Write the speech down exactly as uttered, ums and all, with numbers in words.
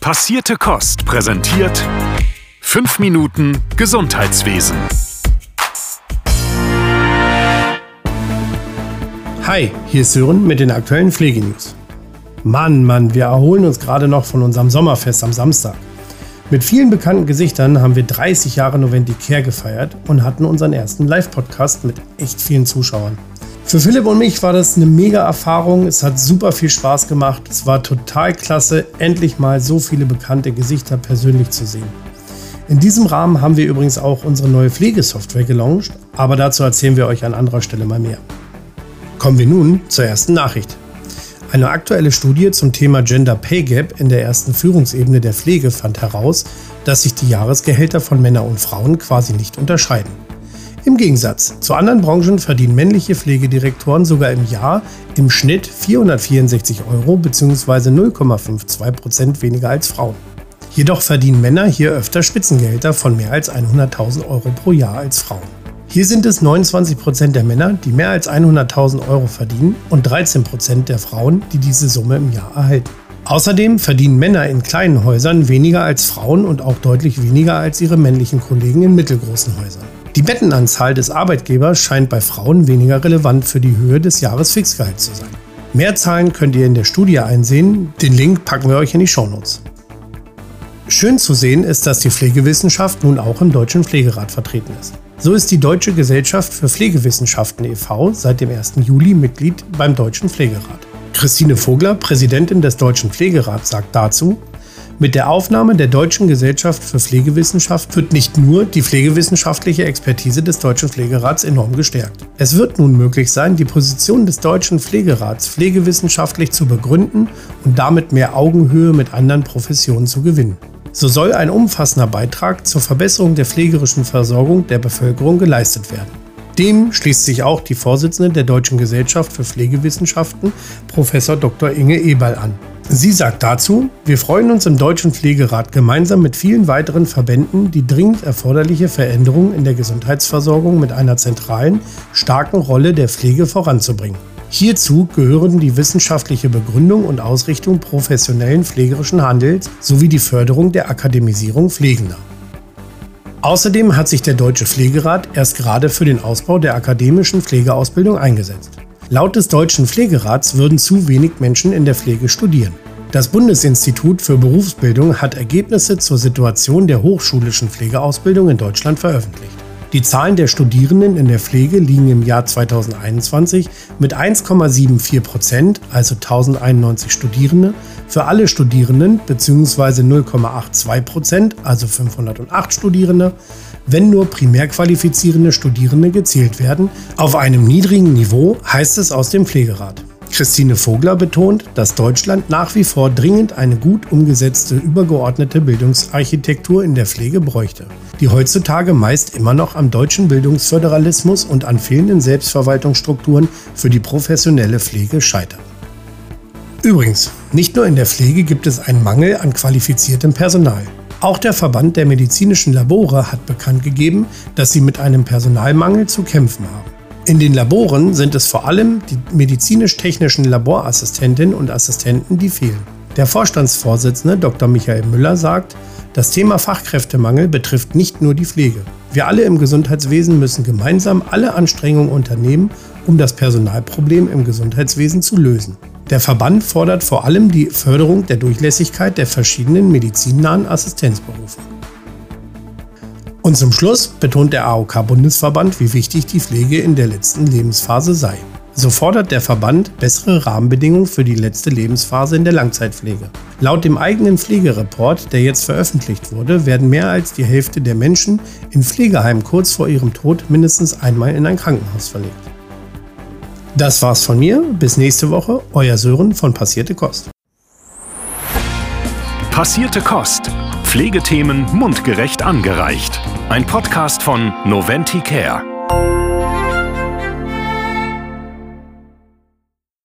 Passierte Kost präsentiert fünf Minuten Gesundheitswesen. Hi, hier ist Sören mit den aktuellen Pflegenews. Mann, Mann, wir erholen uns gerade noch von unserem Sommerfest am Samstag. Mit vielen bekannten Gesichtern haben wir dreißig Jahre Noventicare gefeiert und hatten unseren ersten Live-Podcast mit echt vielen Zuschauern. Für Philipp und mich war das eine mega Erfahrung, es hat super viel Spaß gemacht, es war total klasse, endlich mal so viele bekannte Gesichter persönlich zu sehen. In diesem Rahmen haben wir übrigens auch unsere neue Pflegesoftware gelauncht, aber dazu erzählen wir euch an anderer Stelle mal mehr. Kommen wir nun zur ersten Nachricht. Eine aktuelle Studie zum Thema Gender Pay Gap in der ersten Führungsebene der Pflege fand heraus, dass sich die Jahresgehälter von Männern und Frauen quasi nicht unterscheiden. Im Gegensatz zu anderen Branchen verdienen männliche Pflegedirektoren sogar im Jahr im Schnitt vierhundertvierundsechzig Euro bzw. null Komma fünf zwei Prozent weniger als Frauen. Jedoch verdienen Männer hier öfter Spitzengehälter von mehr als hunderttausend Euro pro Jahr als Frauen. Hier sind es neunundzwanzig Prozent der Männer, die mehr als hunderttausend Euro verdienen und dreizehn Prozent der Frauen, die diese Summe im Jahr erhalten. Außerdem verdienen Männer in kleinen Häusern weniger als Frauen und auch deutlich weniger als ihre männlichen Kollegen in mittelgroßen Häusern. Die Bettenanzahl des Arbeitgebers scheint bei Frauen weniger relevant für die Höhe des Jahresfixgehalts zu sein. Mehr Zahlen könnt ihr in der Studie einsehen, den Link packen wir euch in die Shownotes. Schön zu sehen ist, dass die Pflegewissenschaft nun auch im Deutschen Pflegerat vertreten ist. So ist die Deutsche Gesellschaft für Pflegewissenschaften e V seit dem ersten Juli Mitglied beim Deutschen Pflegerat. Christine Vogler, Präsidentin des Deutschen Pflegerats, sagt dazu: Mit der Aufnahme der Deutschen Gesellschaft für Pflegewissenschaft wird nicht nur die pflegewissenschaftliche Expertise des Deutschen Pflegerats enorm gestärkt. Es wird nun möglich sein, die Position des Deutschen Pflegerats pflegewissenschaftlich zu begründen und damit mehr Augenhöhe mit anderen Professionen zu gewinnen. So soll ein umfassender Beitrag zur Verbesserung der pflegerischen Versorgung der Bevölkerung geleistet werden. Dem schließt sich auch die Vorsitzende der Deutschen Gesellschaft für Pflegewissenschaften, Professor Doktor Inge Eberl, an. Sie sagt dazu: Wir freuen uns im Deutschen Pflegerat gemeinsam mit vielen weiteren Verbänden, die dringend erforderliche Veränderungen in der Gesundheitsversorgung mit einer zentralen, starken Rolle der Pflege voranzubringen. Hierzu gehören die wissenschaftliche Begründung und Ausrichtung professionellen pflegerischen Handelns sowie die Förderung der Akademisierung Pflegender. Außerdem hat sich der Deutsche Pflegerat erst gerade für den Ausbau der akademischen Pflegeausbildung eingesetzt. Laut des Deutschen Pflegerats würden zu wenig Menschen in der Pflege studieren. Das Bundesinstitut für Berufsbildung hat Ergebnisse zur Situation der hochschulischen Pflegeausbildung in Deutschland veröffentlicht. Die Zahlen der Studierenden in der Pflege liegen im Jahr zweitausendeinundzwanzig mit eins Komma vier sieben Prozent, also eintausendeinundneunzig Studierende, für alle Studierenden bzw. null Komma acht zwei Prozent, also fünfhundertacht Studierende, wenn nur primär qualifizierende Studierende gezählt werden. Auf einem niedrigen Niveau, heißt es aus dem Pflegerat. Christine Vogler betont, dass Deutschland nach wie vor dringend eine gut umgesetzte übergeordnete Bildungsarchitektur in der Pflege bräuchte, die heutzutage meist immer noch am deutschen Bildungsföderalismus und an fehlenden Selbstverwaltungsstrukturen für die professionelle Pflege scheitert. Übrigens, nicht nur in der Pflege gibt es einen Mangel an qualifiziertem Personal. Auch der Verband der medizinischen Labore hat bekannt gegeben, dass sie mit einem Personalmangel zu kämpfen haben. In den Laboren sind es vor allem die medizinisch-technischen Laborassistentinnen und Assistenten, die fehlen. Der Vorstandsvorsitzende Doktor Michael Müller sagt: Das Thema Fachkräftemangel betrifft nicht nur die Pflege. Wir alle im Gesundheitswesen müssen gemeinsam alle Anstrengungen unternehmen, um das Personalproblem im Gesundheitswesen zu lösen. Der Verband fordert vor allem die Förderung der Durchlässigkeit der verschiedenen medizinnahen Assistenzberufe. Und zum Schluss betont der A O K-Bundesverband, wie wichtig die Pflege in der letzten Lebensphase sei. So fordert der Verband bessere Rahmenbedingungen für die letzte Lebensphase in der Langzeitpflege. Laut dem eigenen Pflegereport, der jetzt veröffentlicht wurde, werden mehr als die Hälfte der Menschen in Pflegeheimen kurz vor ihrem Tod mindestens einmal in ein Krankenhaus verlegt. Das war's von mir. Bis nächste Woche. Euer Sören von Passierte Kost. Passierte Kost. Pflegethemen mundgerecht angereicht. Ein Podcast von Noventicare.